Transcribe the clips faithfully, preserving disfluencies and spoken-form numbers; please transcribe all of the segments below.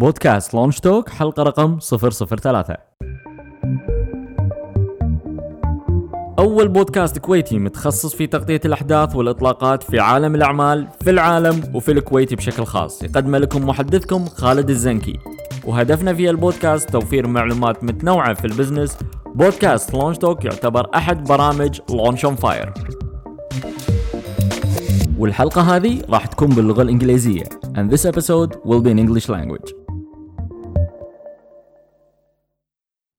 بودكاست لونشتوك حلقة رقم صفر صفر ثلاثة. أول بودكاست كويتي متخصص في تغطية الأحداث والإطلاقات في عالم الأعمال في العالم وفي الكويت بشكل خاص، يقدم لكم محدثكم خالد الزنكي، وهدفنا في البودكاست توفير معلومات متنوعة في البزنس. بودكاست لونشتوك يعتبر أحد برامج لونش اون فاير، والحلقة هذه راح تكون باللغة الإنجليزية and this episode will be in English language.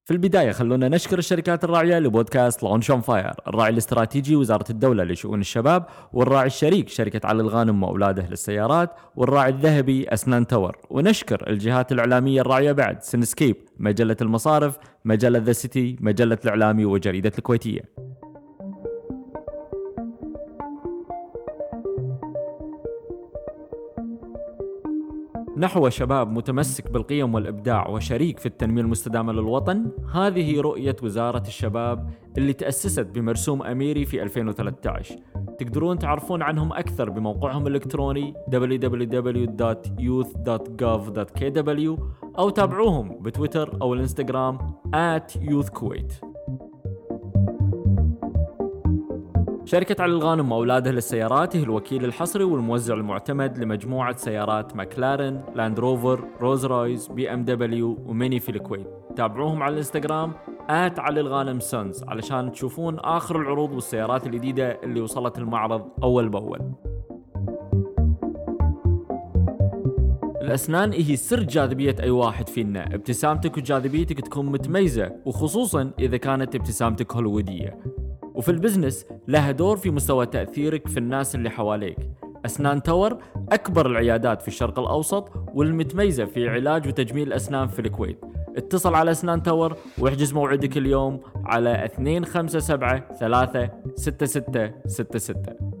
في البداية خلونا نشكر الشركات الراعية لبودكاست Launch on Fire، الراعي الاستراتيجي وزارة الدولة لشؤون الشباب، والراعي الشريك شركة علي الغانم وأولاده للسيارات، والراعي الذهبي أسنان تاور. ونشكر الجهات الإعلامية الراعية بعد سينسكيب، مجلة المصارف، مجلة The City، مجلة الإعلامي، وجريدة الكويتية. نحو شباب متمسك بالقيم والإبداع وشريك في التنمية المستدامة للوطن، هذه رؤية وزارة الشباب اللي تأسست بمرسوم أميري في ألفين وثلاثة عشر. تقدرون تعرفون عنهم أكثر بموقعهم الإلكتروني دبليو دبليو دبليو دوت youth دوت gov دوت k w أو تابعوهم بتويتر أو الإنستغرام at youth kuwait. شركة علي الغانم وأولاده للسيارات هي الوكيل الحصري والموزع المعتمد لمجموعة سيارات ماكلارن، لاند روفر، روز رويس، بي ام دبليو وميني في الكويت. تابعوهم على الانستغرام آت علي الغانم سونز علشان تشوفون آخر العروض والسيارات الجديدة اللي وصلت المعرض أول بأول. الأسنان هي سر جاذبية أي واحد فينا، ابتسامتك وجاذبيتك تكون متميزة، وخصوصا إذا كانت ابتسامتك هوليوودية. وفي البزنس لها دور في مستوى تأثيرك في الناس اللي حواليك. أسنان تاور أكبر العيادات في الشرق الأوسط والمتميزة في علاج وتجميل الأسنان في الكويت. اتصل على أسنان تاور واحجز موعدك اليوم على اثنين خمسة سبعة ثلاثة ستة ستة ستة ستة.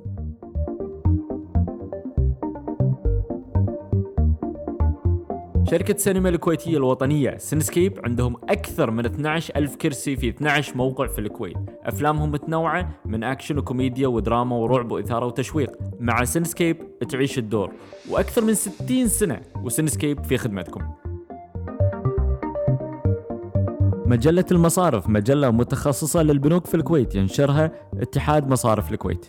شركة سينما الكويتية الوطنية سينسكيب عندهم أكثر من اثنا عشر ألف كرسي في اثنا عشر موقع في الكويت. أفلامهم متنوعة من أكشن وكوميديا ودراما ورعب وإثارة وتشويق. مع سينسكيب تعيش الدور، وأكثر من ستين سنة وسينسكيب في خدمتكم. مجلة المصارف مجلة متخصصة للبنوك في الكويت، ينشرها اتحاد مصارف الكويت.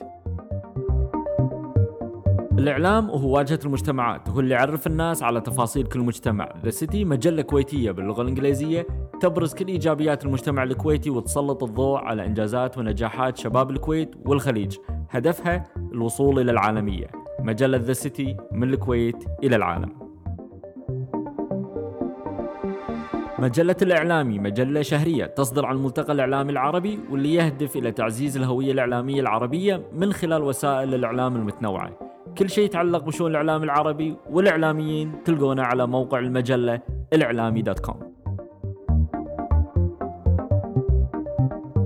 الإعلام هو واجهة المجتمعات، هو اللي يعرف الناس على تفاصيل كل مجتمع. The City مجلة كويتية باللغة الإنجليزية تبرز كل إيجابيات المجتمع الكويتي وتسلط الضوء على إنجازات ونجاحات شباب الكويت والخليج، هدفها الوصول إلى العالمية. مجلة The City من الكويت إلى العالم. مجلة الإعلامي مجلة شهرية تصدر عن الملتقى الإعلامي العربي، واللي يهدف إلى تعزيز الهوية الإعلامية العربية من خلال وسائل الإعلام المتنوعة. كل شيء يتعلق بشؤون الإعلام العربي والإعلاميين تلقونه على موقع المجلة الإعلامي دوت كوم.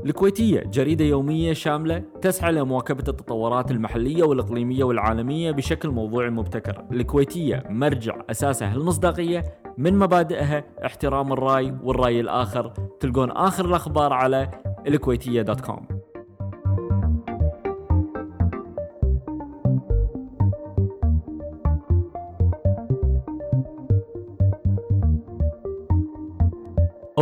الكويتية جريدة يومية شاملة تسعى لمواكبة التطورات المحلية والإقليمية والعالمية بشكل موضوعي مبتكر. الكويتية مرجع أساسه المصداقية، من مبادئها احترام الرأي والرأي الآخر. تلقون آخر الأخبار على الكويتية دوت كوم.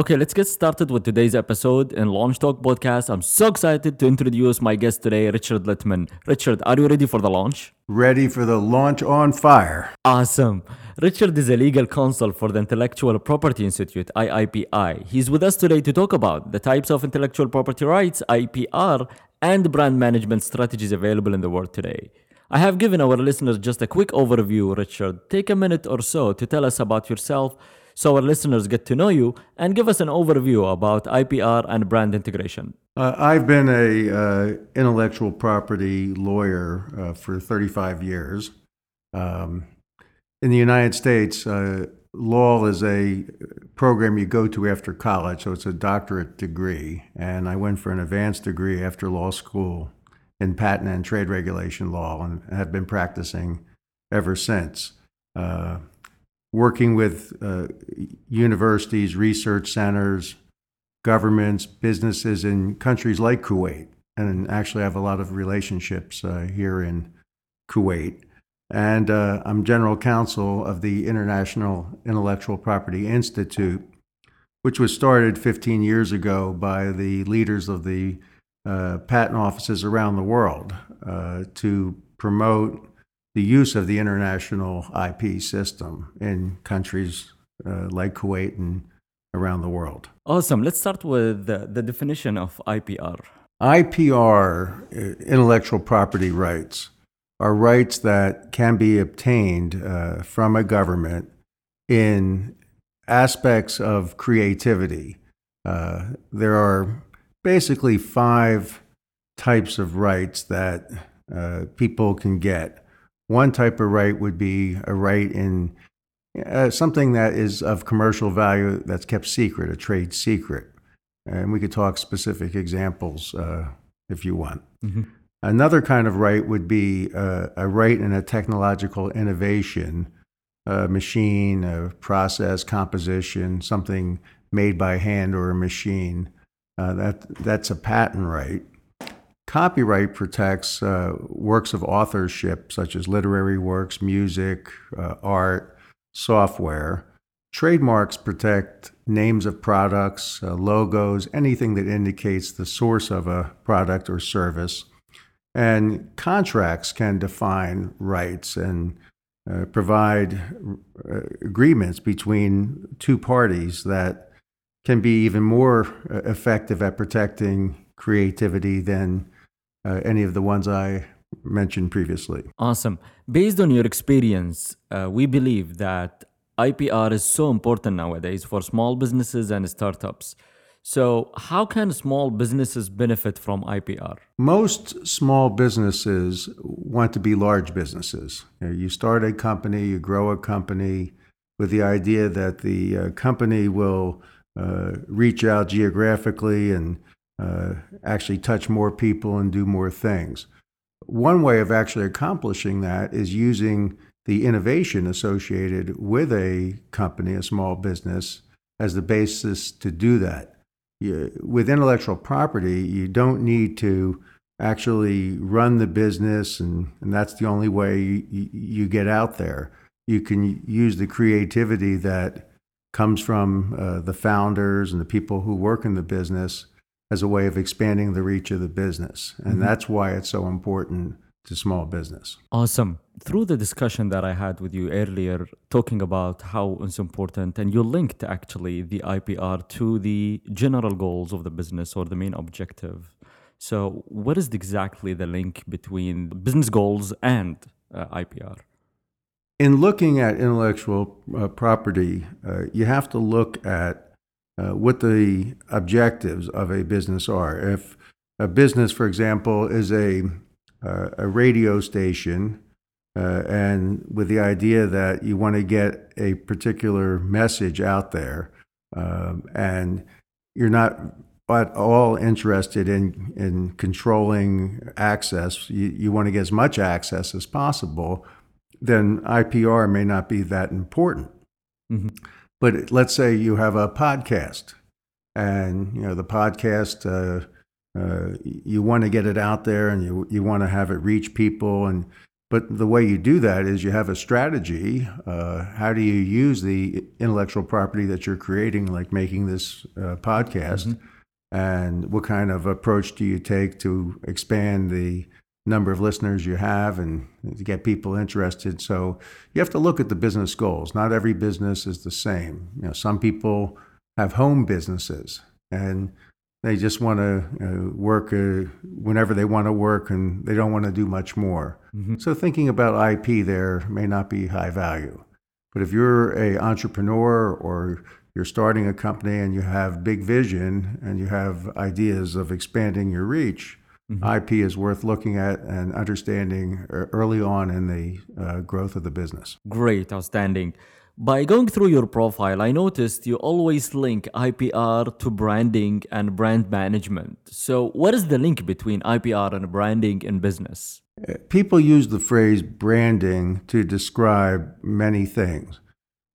Okay, let's get started with today's episode in Launchstock podcast. I'm so excited to introduce my guest today, Richard Littman. Richard, are you ready for the launch? Ready for the launch on fire. Awesome. Richard is a legal counsel for the Intellectual Property Institute, I I P I. He's with us today to talk about the types of intellectual property rights, I P R, and brand management strategies available in the world today. I have given our listeners just a quick overview. Richard, take a minute or so to tell us about yourself, so our listeners get to know you, and give us an overview about I P R and brand integration. Uh, I've been an uh, intellectual property lawyer uh, for thirty-five years. Um, in the United States, uh, law is a program you go to after college, so it's a doctorate degree. And I went for an advanced degree after law school in patent and trade regulation law, and have been practicing ever since. Uh, working with uh, universities, research centers, governments, businesses in countries like Kuwait. And actually I have a lot of relationships uh, here in Kuwait. and uh, I'm general counsel of the International Intellectual Property Institute, which was started fifteen years ago by the leaders of the uh, patent offices around the world uh, to promote the use of the international I P system in countries uh, like Kuwait and around the world. Awesome. Let's start with the, the definition of I P R. I P R, intellectual property rights, are rights that can be obtained uh, from a government in aspects of creativity. Uh, there are basically five types of rights that uh, people can get. One type of right would be a right in uh, something that is of commercial value that's kept secret, a trade secret. And we could talk specific examples uh, if you want. Mm-hmm. Another kind of right would be uh, a right in a technological innovation, a machine, a process, composition, something made by hand or a machine. Uh, that that's a patent right. Copyright protects uh, works of authorship, such as literary works, music, uh, art, software. Trademarks protect names of products, uh, logos, anything that indicates the source of a product or service. And contracts can define rights and uh, provide uh, agreements between two parties that can be even more effective at protecting creativity than uh, any of the ones I mentioned previously. Awesome. Based on your experience, uh, we believe that I P R is so important nowadays for small businesses and startups. So how can small businesses benefit from I P R? Most small businesses want to be large businesses. You know, you start a company, you grow a company with the idea that the uh, company will uh, reach out geographically and uh, actually touch more people and do more things. One way of actually accomplishing that is using the innovation associated with a company, a small business, as the basis to do that. You, with intellectual property, you don't need to actually run the business, and, and that's the only way you, you get out there. You can use the creativity that comes from uh, the founders and the people who work in the business as a way of expanding the reach of the business. And mm-hmm. that's why it's so important to small business. Awesome. Through the discussion that I had with you earlier, talking about how it's important, and you linked actually the I P R to the general goals of the business or the main objective. So what is exactly the link between business goals and uh, I P R? In looking at intellectual uh, property, uh, you have to look at uh, what the objectives of a business are. If a business, for example, is a Uh, a radio station, uh, and with the idea that you want to get a particular message out there, um, and you're not at all interested in, in controlling access, you, you want to get as much access as possible, then I P R may not be that important. Mm-hmm. But let's say you have a podcast, and you know the podcast uh, Uh, you want to get it out there, and you you want to have it reach people, and but the way you do that is you have a strategy. Uh, how do you use the intellectual property that you're creating, like making this uh, podcast, mm-hmm. and what kind of approach do you take to expand the number of listeners you have and to get people interested? So you have to look at the business goals. Not every business is the same. You know, some people have home businesses, and they just want to uh, work uh, whenever they want to work, and they don't want to do much more. Mm-hmm. So thinking about I P there may not be high value. But if you're an entrepreneur or you're starting a company and you have big vision and you have ideas of expanding your reach, mm-hmm. I P is worth looking at and understanding early on in the uh, growth of the business. Great, outstanding. By going through your profile, I noticed you always link I P R to branding and brand management. So what is the link between I P R and branding in business? People use the phrase branding to describe many things,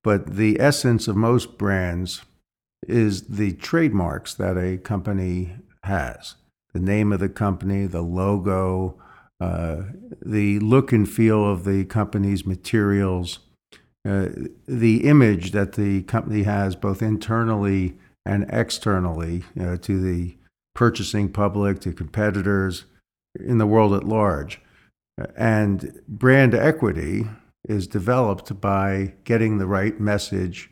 but the essence of most brands is the trademarks that a company has. The name of the company, the logo, uh, the look and feel of the company's materials, uh, the image that the company has both internally and externally, you know, to the purchasing public, to competitors, in the world at large. And brand equity is developed by getting the right message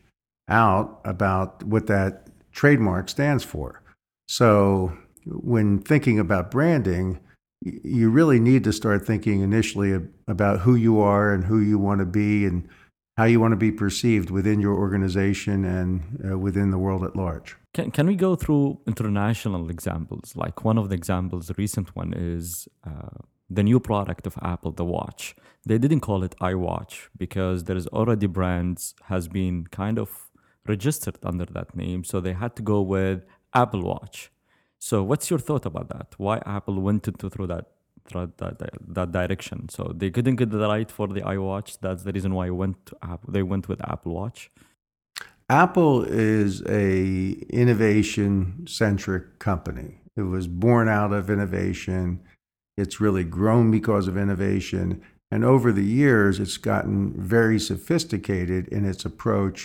out about what that trademark stands for. So when thinking about branding, you really need to start thinking initially about who you are and who you want to be and how you want to be perceived within your organization and uh, within the world at large. Can can we go through international examples? Like one of the examples, the recent one is uh, the new product of Apple, the watch. They didn't call it iWatch because there is already brands has been kind of registered under that name. So they had to go with Apple Watch. So what's your thought about that? Why Apple went into through that That, that, that direction? So they couldn't get the right for the iWatch. That's the reason why I went to Apple. They went with Apple Watch. Apple is a innovation-centric company. It was born out of innovation. It's really grown because of innovation. And over the years, it's gotten very sophisticated in its approach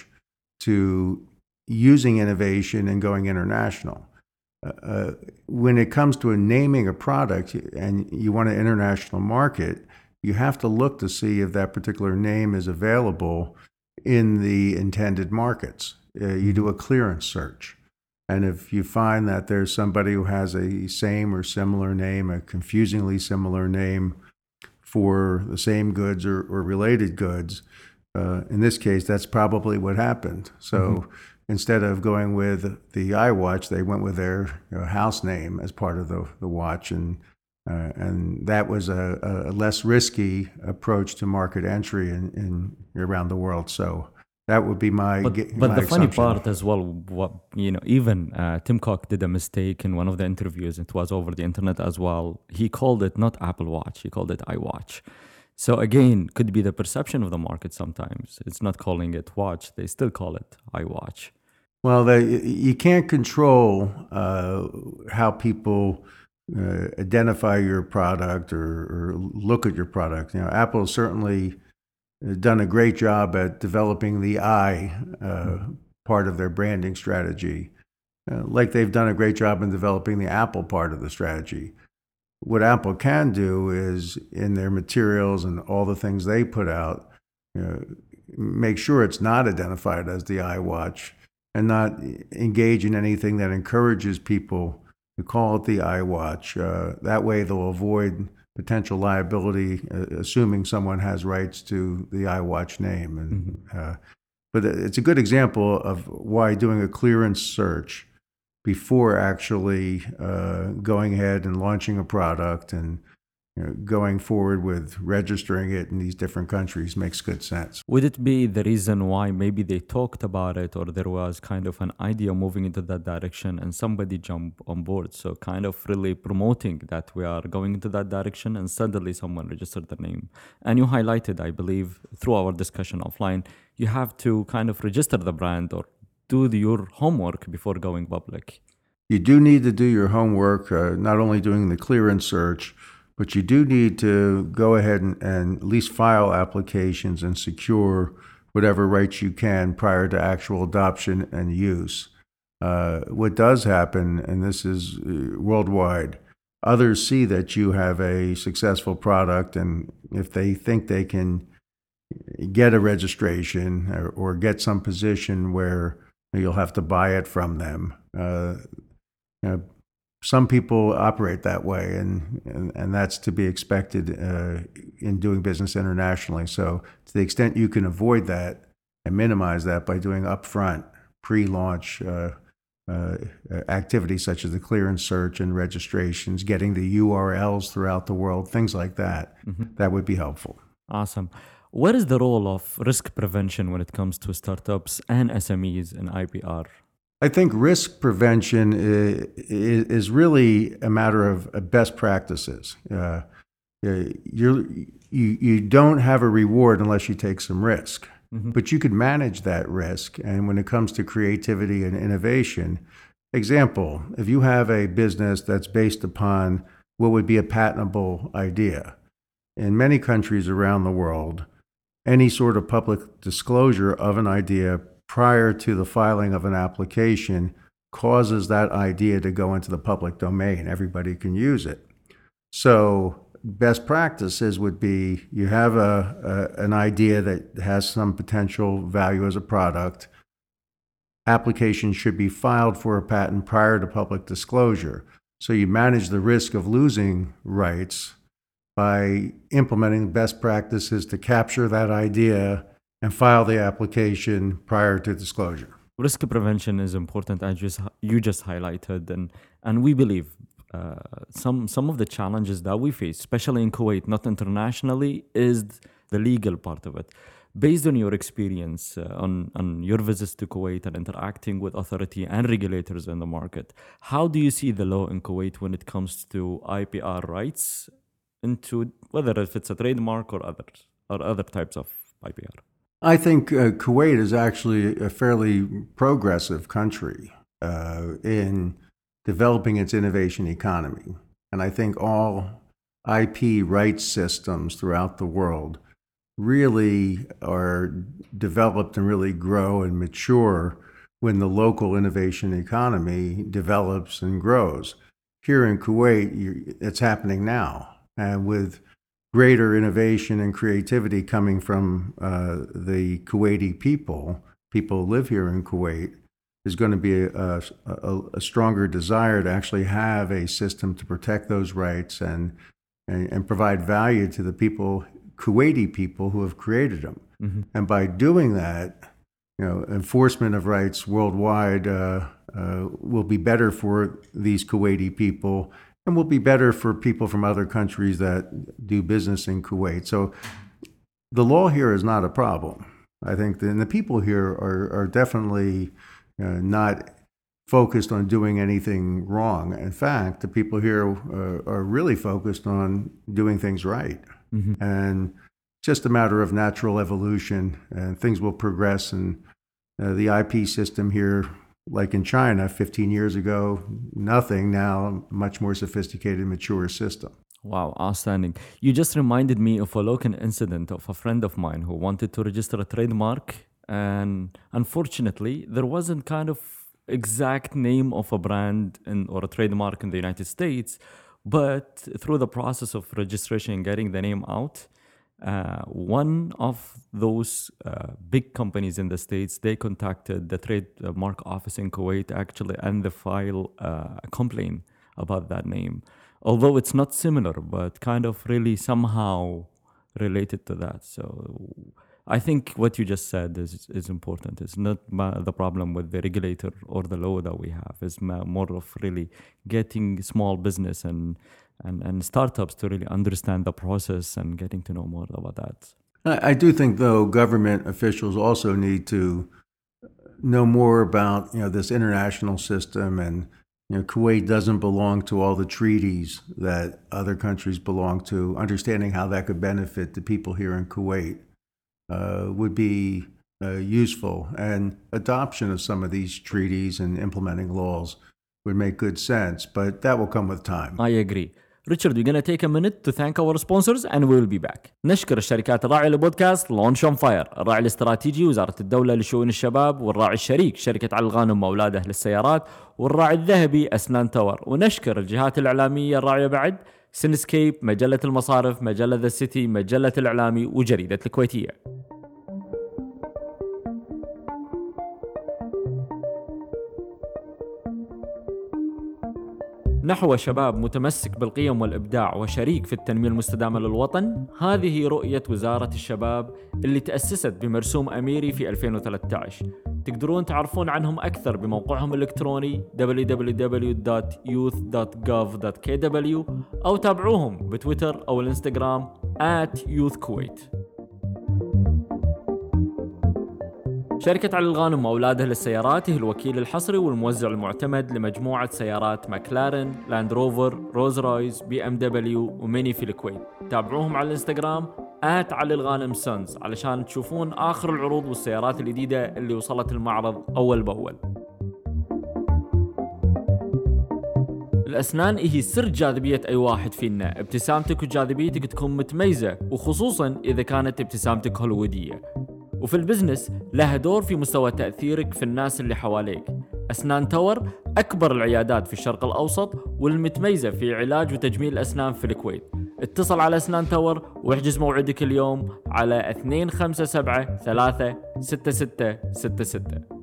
to using innovation and going international. Uh, when it comes to a naming a product and you want an international market, you have to look to see if that particular name is available in the intended markets. Uh, you do a clearance search. And if you find that there's somebody who has a same or similar name, a confusingly similar name for the same goods or, or related goods, uh, in this case, that's probably what happened. So. Mm-hmm. Instead of going with the iWatch, they went with their you know, house name as part of the, the watch, and uh, and that was a, a less risky approach to market entry in, in around the world. So that would be my. But, ge- but my the funny part as well, what, you know, even uh, Tim Cook did a mistake in one of the interviews. It was over the internet as well. He called it not Apple Watch. He called it iWatch. So again, could be the perception of the market sometimes. It's not calling it watch. They still call it iWatch. Well, they, you can't control uh, how people uh, identify your product or, or look at your product. You know, Apple's certainly done a great job at developing the I uh, mm-hmm. part of their branding strategy, uh, like they've done a great job in developing the Apple part of the strategy. What Apple can do is, in their materials and all the things they put out, you know, make sure it's not identified as the iWatch and not engage in anything that encourages people to call it the iWatch. Uh, that way they'll avoid potential liability, uh, assuming someone has rights to the iWatch name. And mm-hmm. uh, but it's a good example of why doing a clearance search before actually uh, going ahead and launching a product and you know, going forward with registering it in these different countries makes good sense. Would it be the reason why maybe they talked about it or there was kind of an idea moving into that direction and somebody jumped on board? So kind of really promoting that we are going into that direction and suddenly someone registered the name. And you highlighted, I believe, through our discussion offline, you have to kind of register the brand or do your homework before going public. You do need to do your homework, uh, not only doing the clearance search, but you do need to go ahead and, and at least file applications and secure whatever rights you can prior to actual adoption and use. Uh, what does happen, and this is worldwide, others see that you have a successful product, and if they think they can get a registration or, or get some position where you'll have to buy it from them. Uh, you know, some people operate that way, and, and, and that's to be expected uh, in doing business internationally. So to the extent you can avoid that and minimize that by doing upfront pre-launch uh, uh, activities such as the clearance search and registrations, getting the U R Ls throughout the world, things like that, mm-hmm. that would be helpful. Awesome. What is the role of risk prevention when it comes to startups and S M Es in I P R? I think risk prevention is really a matter of best practices. Uh, you you don't have a reward unless you take some risk, mm-hmm. but you could manage that risk. And when it comes to creativity and innovation, example, if you have a business that's based upon what would be a patentable idea. In many countries around the world, any sort of public disclosure of an idea prior to the filing of an application causes that idea to go into the public domain. Everybody can use it. So best practices would be you have a, a an idea that has some potential value as a product. Applications should be filed for a patent prior to public disclosure. So you manage the risk of losing rights by implementing best practices to capture that idea and file the application prior to disclosure. Risk prevention is important, as just, you just highlighted, and, and we believe uh, some some of the challenges that we face, especially in Kuwait, not internationally, is the legal part of it. Based on your experience, uh, on, on your visits to Kuwait and interacting with authority and regulators in the market, how do you see the law in Kuwait when it comes to I P R rights, into whether if it's a trademark or other, or other types of I P R? I think uh, Kuwait is actually a fairly progressive country uh, in developing its innovation economy. And I think all I P rights systems throughout the world really are developed and really grow and mature when the local innovation economy develops and grows. Here in Kuwait, it's happening now. And with greater innovation and creativity coming from uh, the Kuwaiti people, people who live here in Kuwait, there's going to be a, a, a stronger desire to actually have a system to protect those rights and, and, and provide value to the people, Kuwaiti people, who have created them. Mm-hmm. And by doing that, you know, enforcement of rights worldwide uh, uh, will be better for these Kuwaiti people, and will be better for people from other countries that do business in Kuwait. So the law here is not a problem. I think that, and the people here are, are definitely uh, not focused on doing anything wrong. In fact, the people here uh, are really focused on doing things right. Mm-hmm. And just a matter of natural evolution, and things will progress. And uh, the I P system here, like in China, fifteen years ago, nothing. Now, much more sophisticated, mature system. Wow, outstanding. You just reminded me of a local incident of a friend of mine who wanted to register a trademark. And unfortunately, there wasn't kind of exact name of a brand in, or a trademark in the United States. But through the process of registration and getting the name out, Uh, one of those uh, big companies in the States, they contacted the trademark office in Kuwait, actually, and they filed uh, a complaint about that name. Although it's not similar, but kind of really somehow related to that. So I think what you just said is, is important. It's not ma- the problem with the regulator or the law that we have. It's ma- more of really getting small business and And, and startups to really understand the process and getting to know more about that. I do think, though, government officials also need to know more about, you know, this international system, and, you know, Kuwait doesn't belong to all the treaties that other countries belong to. Understanding how that could benefit the people here in Kuwait uh, would be uh, useful, and adoption of some of these treaties and implementing laws would make good sense, but that will come with time. I agree. Richard, we're going to take a minute to thank our sponsors and we'll be back. نشكر الشركات الراعية لبودكاست Launch on Fire، الراعي الاستراتيجي وزارة الدولة لشؤون الشباب، والراعي الشريك شركة علي الغانم وأولاده للسيارات، والراعي الذهبي أسنان تاور. ونشكر الجهات الإعلامية الراعية بعد سينسكيب، مجلة المصارف، مجلة The City، مجلة الإعلامي، وجريدة الكويتية. نحو شباب متمسك بالقيم والإبداع وشريك في التنمية المستدامة للوطن، هذه رؤية وزارة الشباب اللي تأسست بمرسوم أميري في ألفين وثلاثة عشر. تقدرون تعرفون عنهم أكثر بموقعهم الإلكتروني double-u double-u double-u dot youth dot gov dot k w أو تابعوهم بتويتر أو الإنستغرام at youth kuwait. شركة علي الغانم وأولاده للسيارات هي الوكيل الحصري والموزع المعتمد لمجموعة سيارات ماكلارن، لاند روفر، رولز رويس، بي ام دبليو وميني في الكويت. تابعوهم على الانستغرام at علي الغانم سونز علشان تشوفون آخر العروض والسيارات الجديدة اللي وصلت المعرض أول بأول. الأسنان هي سر جاذبية أي واحد فينا. ابتسامتك وجاذبيتك تكون متميزة، وخصوصاً إذا كانت ابتسامتك هوليوودية. وفي البزنس لها دور في مستوى تأثيرك في الناس اللي حواليك. أسنان تاور أكبر العيادات في الشرق الأوسط والمتميزة في علاج وتجميل الأسنان في الكويت. اتصل على أسنان تاور واحجز موعدك اليوم على اثنين خمسة سبعة ثلاثة ستة ستة ستة ستة.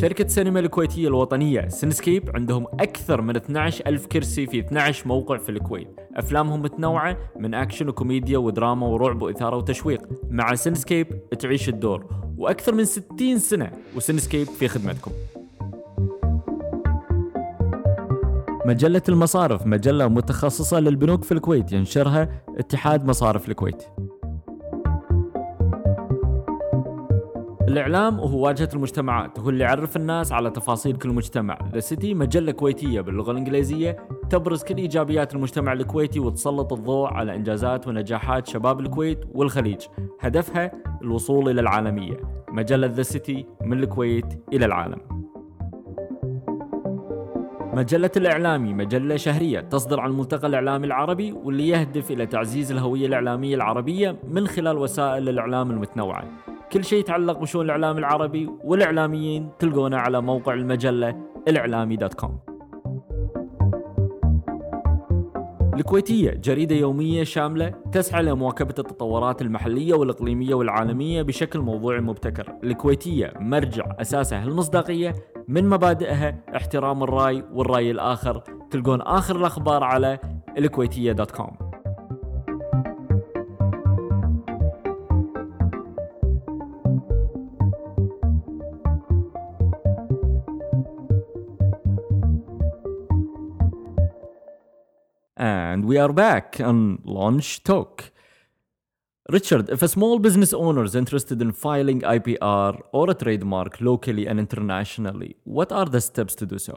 شركة سينما الكويتية الوطنية سينسكيب عندهم أكثر من اثني عشر ألف كرسي في اثني عشر موقع في الكويت. أفلامهم متنوعة من أكشن وكوميديا ودراما ورعب وإثارة وتشويق. مع سينسكيب تعيش الدور، وأكثر من ستين سنة وسينسكيب في خدمتكم. مجلة المصارف مجلة متخصصة للبنوك في الكويت، ينشرها اتحاد مصارف الكويت. الإعلام هو واجهة المجتمعات، هو اللي يعرف الناس على تفاصيل كل مجتمع. The City مجلة كويتية باللغة الإنجليزية تبرز كل إيجابيات المجتمع الكويتي وتسلط الضوء على إنجازات ونجاحات شباب الكويت والخليج. هدفها الوصول إلى العالمية. مجلة The City من الكويت إلى العالم. مجلة الإعلامي مجلة شهرية تصدر عن الملتقى الإعلامي العربي، واللي يهدف إلى تعزيز الهوية الإعلامية العربية من خلال وسائل الإعلام المتنوعة. كل شيء يتعلق بشؤون الإعلام العربي والإعلاميين تلقونه على موقع المجلة الإعلامي دوت كوم. الكويتية جريدة يومية شاملة تسعى لمواكبة التطورات المحلية والإقليمية والعالمية بشكل موضوعي مبتكر. الكويتية مرجع أساسه المصداقية، من مبادئها احترام الرأي والرأي الآخر. تلقون آخر الأخبار على الكويتية دوت كوم. And we are back on Lunchstock. Richard, if a small business owner is interested in filing I P R or a trademark locally and internationally, what are the steps to do so?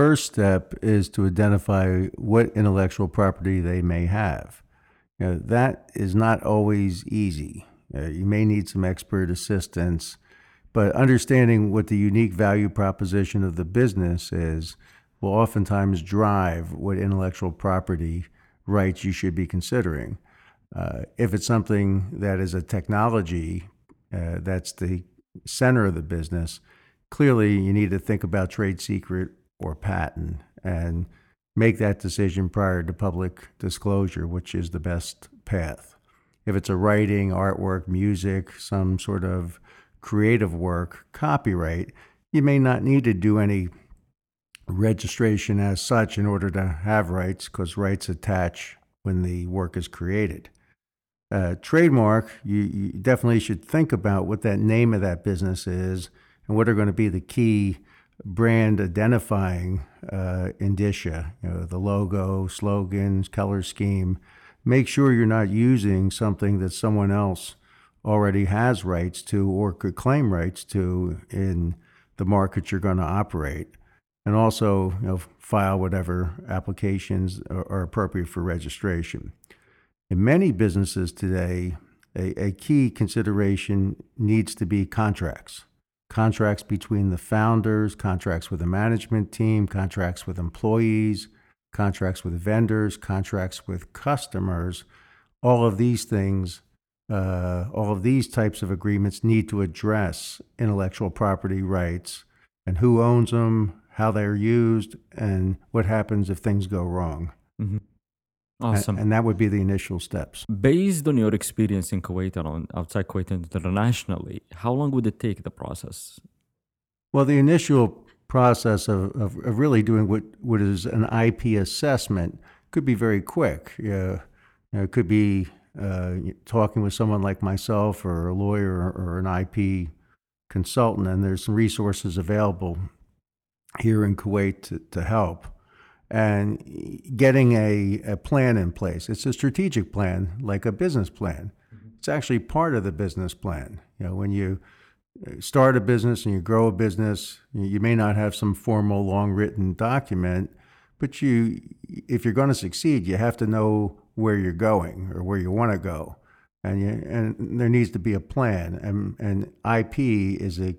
First step is to identify what intellectual property they may have. You know, that is not always easy. Uh, you may need some expert assistance, but understanding what the unique value proposition of the business is will oftentimes drive what intellectual property rights you should be considering. Uh, if it's something that is a technology uh, that's the center of the business, clearly you need to think about trade secret or patent and make that decision prior to public disclosure, which is the best path. If it's a writing, artwork, music, some sort of creative work, copyright, you may not need to do any registration as such in order to have rights, because rights attach when the work is created. Uh, trademark, you, you definitely should think about what that name of that business is and what are going to be the key brand identifying uh, indicia, you know, the logo, slogans, color scheme. Make sure you're not using something that someone else already has rights to or could claim rights to in the market you're going to operate. And also, you know, file whatever applications are, are appropriate for registration. In many businesses today, a, a key consideration needs to be contracts. Contracts between the founders, contracts with the management team, contracts with employees, contracts with vendors, contracts with customers. All of these things, uh, all of these types of agreements need to address intellectual property rights and who owns them, how they're used, and what happens if things go wrong. Mm-hmm. Awesome. And that would be the initial steps. Based on your experience in Kuwait and outside Kuwait and internationally, how long would it take, the process? Well, the initial process of, of, of really doing what, what is an I P assessment could be very quick. Uh, you know, it could be uh, talking with someone like myself or a lawyer or an I P consultant, and there's some resources available here in Kuwait to, to help. And getting a, a plan in place. It's a strategic plan, like a business plan. It's actually part of the business plan. You know, when you start a business and you grow a business, you may not have some formal, long-written document, but you, if you're going to succeed, you have to know where you're going or where you want to go. And you, and there needs to be a plan. And, and I P is a,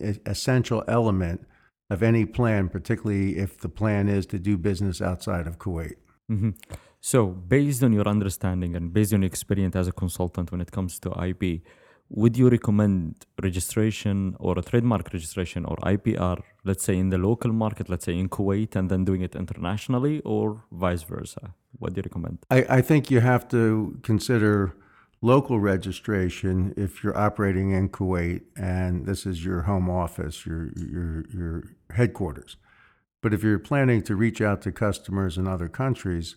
a essential element of any plan, particularly if the plan is to do business outside of Kuwait. Mm-hmm. So based on your understanding and based on your experience as a consultant when it comes to I P, would you recommend registration or a trademark registration or I P R, let's say in the local market, let's say in Kuwait, and then doing it internationally, or vice versa? What do you recommend? I, I think you have to consider local registration if you're operating in Kuwait and this is your home office, your your your headquarters. But if you're planning to reach out to customers in other countries,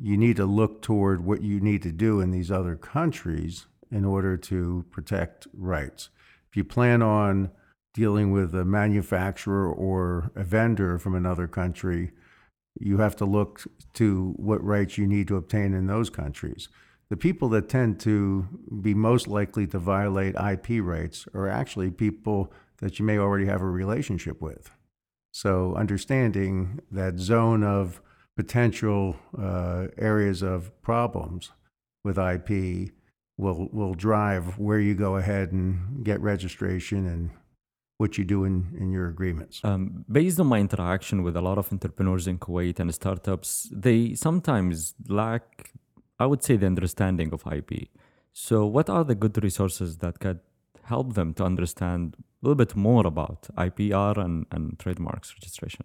you need to look toward what you need to do in these other countries in order to protect rights. If you plan on dealing with a manufacturer or a vendor from another country, you have to look to what rights you need to obtain in those countries. The people that tend to be most likely to violate I P rights are actually people that you may already have a relationship with. So understanding that zone of potential uh, areas of problems with I P will will drive where you go ahead and get registration and what you do in, in your agreements. Um, based on my interaction with a lot of entrepreneurs in Kuwait and startups, they sometimes lack, I would say, the understanding of I P. So what are the good resources that could help them to understand a little bit more about I P R and, and trademarks registration?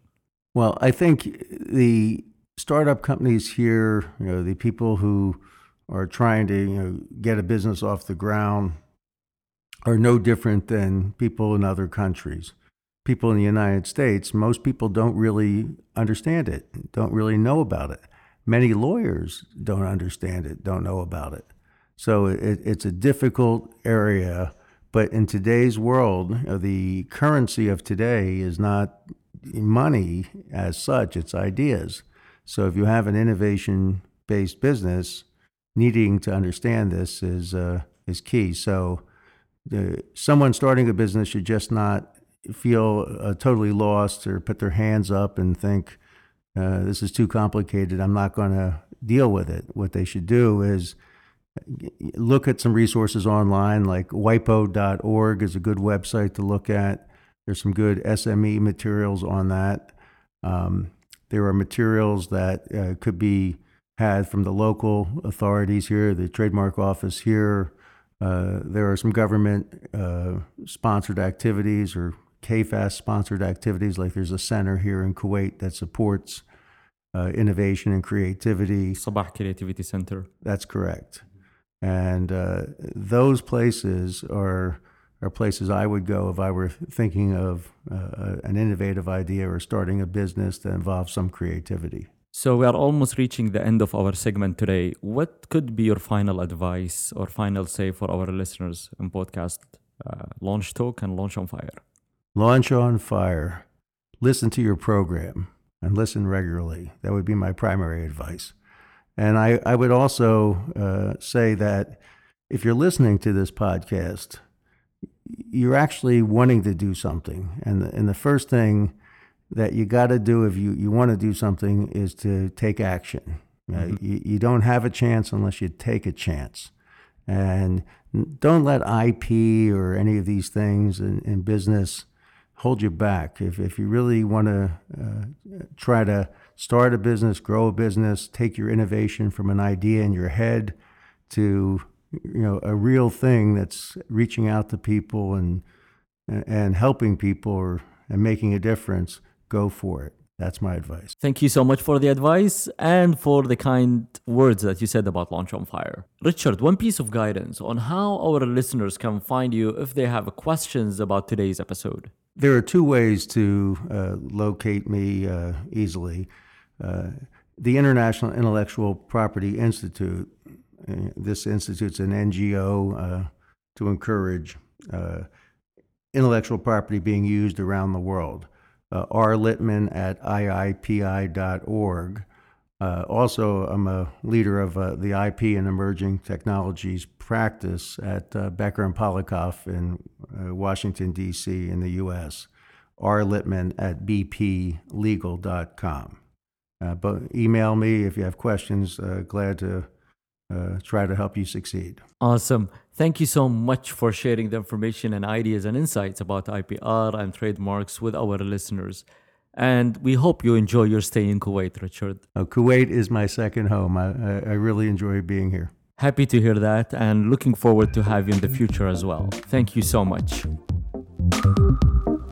Well, I think the startup companies here, you know, the people who are trying to, you know, get a business off the ground are no different than people in other countries. People in the United States, most people don't really understand it, don't really know about it. Many lawyers don't understand it, don't know about it. So it, it's a difficult area. But in today's world, you know, the currency of today is not money as such, it's ideas. So if you have an innovation-based business, needing to understand this is uh, is key. So the, someone starting a business should just not feel uh, totally lost or put their hands up and think, uh, this is too complicated, I'm not going to deal with it. What they should do is look at some resources online, like W I P O dot org is a good website to look at. There's some good S M E materials on that. Um, there are materials that uh, could be had from the local authorities here, the trademark office here. Uh, there are some government-sponsored uh, activities or K F A S-sponsored activities, like there's a center here in Kuwait that supports uh, innovation and creativity. Sabah Creativity Center. That's correct. And uh, those places are... are places I would go if I were thinking of uh, an innovative idea or starting a business that involves some creativity. So we are almost reaching the end of our segment today. What could be your final advice or final say for our listeners in podcast uh, Launch Talk and Launch on Fire? Launch on Fire. Listen to your program and listen regularly. That would be my primary advice. And I, I would also uh, say that if you're listening to this podcast, you're actually wanting to do something. And the, and the first thing that you got to do if you, you want to do something is to take action. Mm-hmm. Uh, you, you don't have a chance unless you take a chance. And don't let I P or any of these things in, in business hold you back. If, if you really want to uh, try to start a business, grow a business, take your innovation from an idea in your head to you know, a real thing that's reaching out to people and and helping people or, and making a difference, go for it. That's my advice. Thank you so much for the advice and for the kind words that you said about Launch on Fire. Richard, one piece of guidance on how our listeners can find you if they have questions about today's episode. There are two ways to uh, locate me uh, easily. Uh, the International Intellectual Property Institute. This institute's an N G O uh, to encourage uh, intellectual property being used around the world. Uh, R. Littman at I I P I dot org. Uh, also, I'm a leader of uh, the I P and Emerging Technologies practice at uh, Becker and Poliakoff in uh, Washington, D C in the U S. R. Littman at b p legal dot com. Uh, but email me if you have questions. Uh, glad to uh, try to help you succeed. Awesome. Thank you so much for sharing the information and ideas and insights about I P R and trademarks with our listeners. And we hope you enjoy your stay in Kuwait, Richard. Uh, Kuwait is my second home. I, I really enjoy being here. Happy to hear that, and looking forward to have you in the future as well. Thank you so much.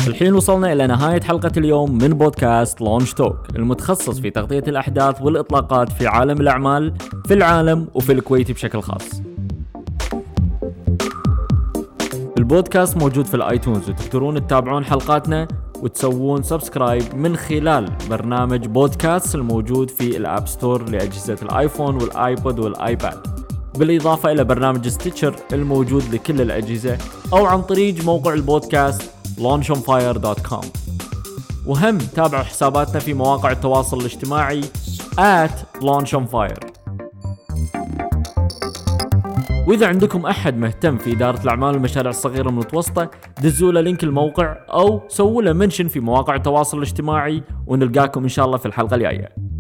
الحين وصلنا إلى نهاية حلقة اليوم من بودكاست لونش توك المتخصص في تغطية الأحداث والإطلاقات في عالم الأعمال في العالم وفي الكويت بشكل خاص. البودكاست موجود في الآيتونز وتقدرون تتابعون حلقاتنا وتسوون سبسكرايب من خلال برنامج بودكاست الموجود في الأب ستور لأجهزة الآيفون والآيبود والآيباد. بالإضافة إلى برنامج ستيتشر الموجود لكل الأجهزة أو عن طريق موقع البودكاست launch on fire dot com. وهم تابعوا حساباتنا في مواقع التواصل الاجتماعي at launch on fire. وإذا عندكم أحد مهتم في إدارة الأعمال والمشاريع الصغيرة والمتوسطة دزوا له لينك الموقع أو سووا له منشن في مواقع التواصل الاجتماعي ونلقاكم إن شاء الله في الحلقة الجاية.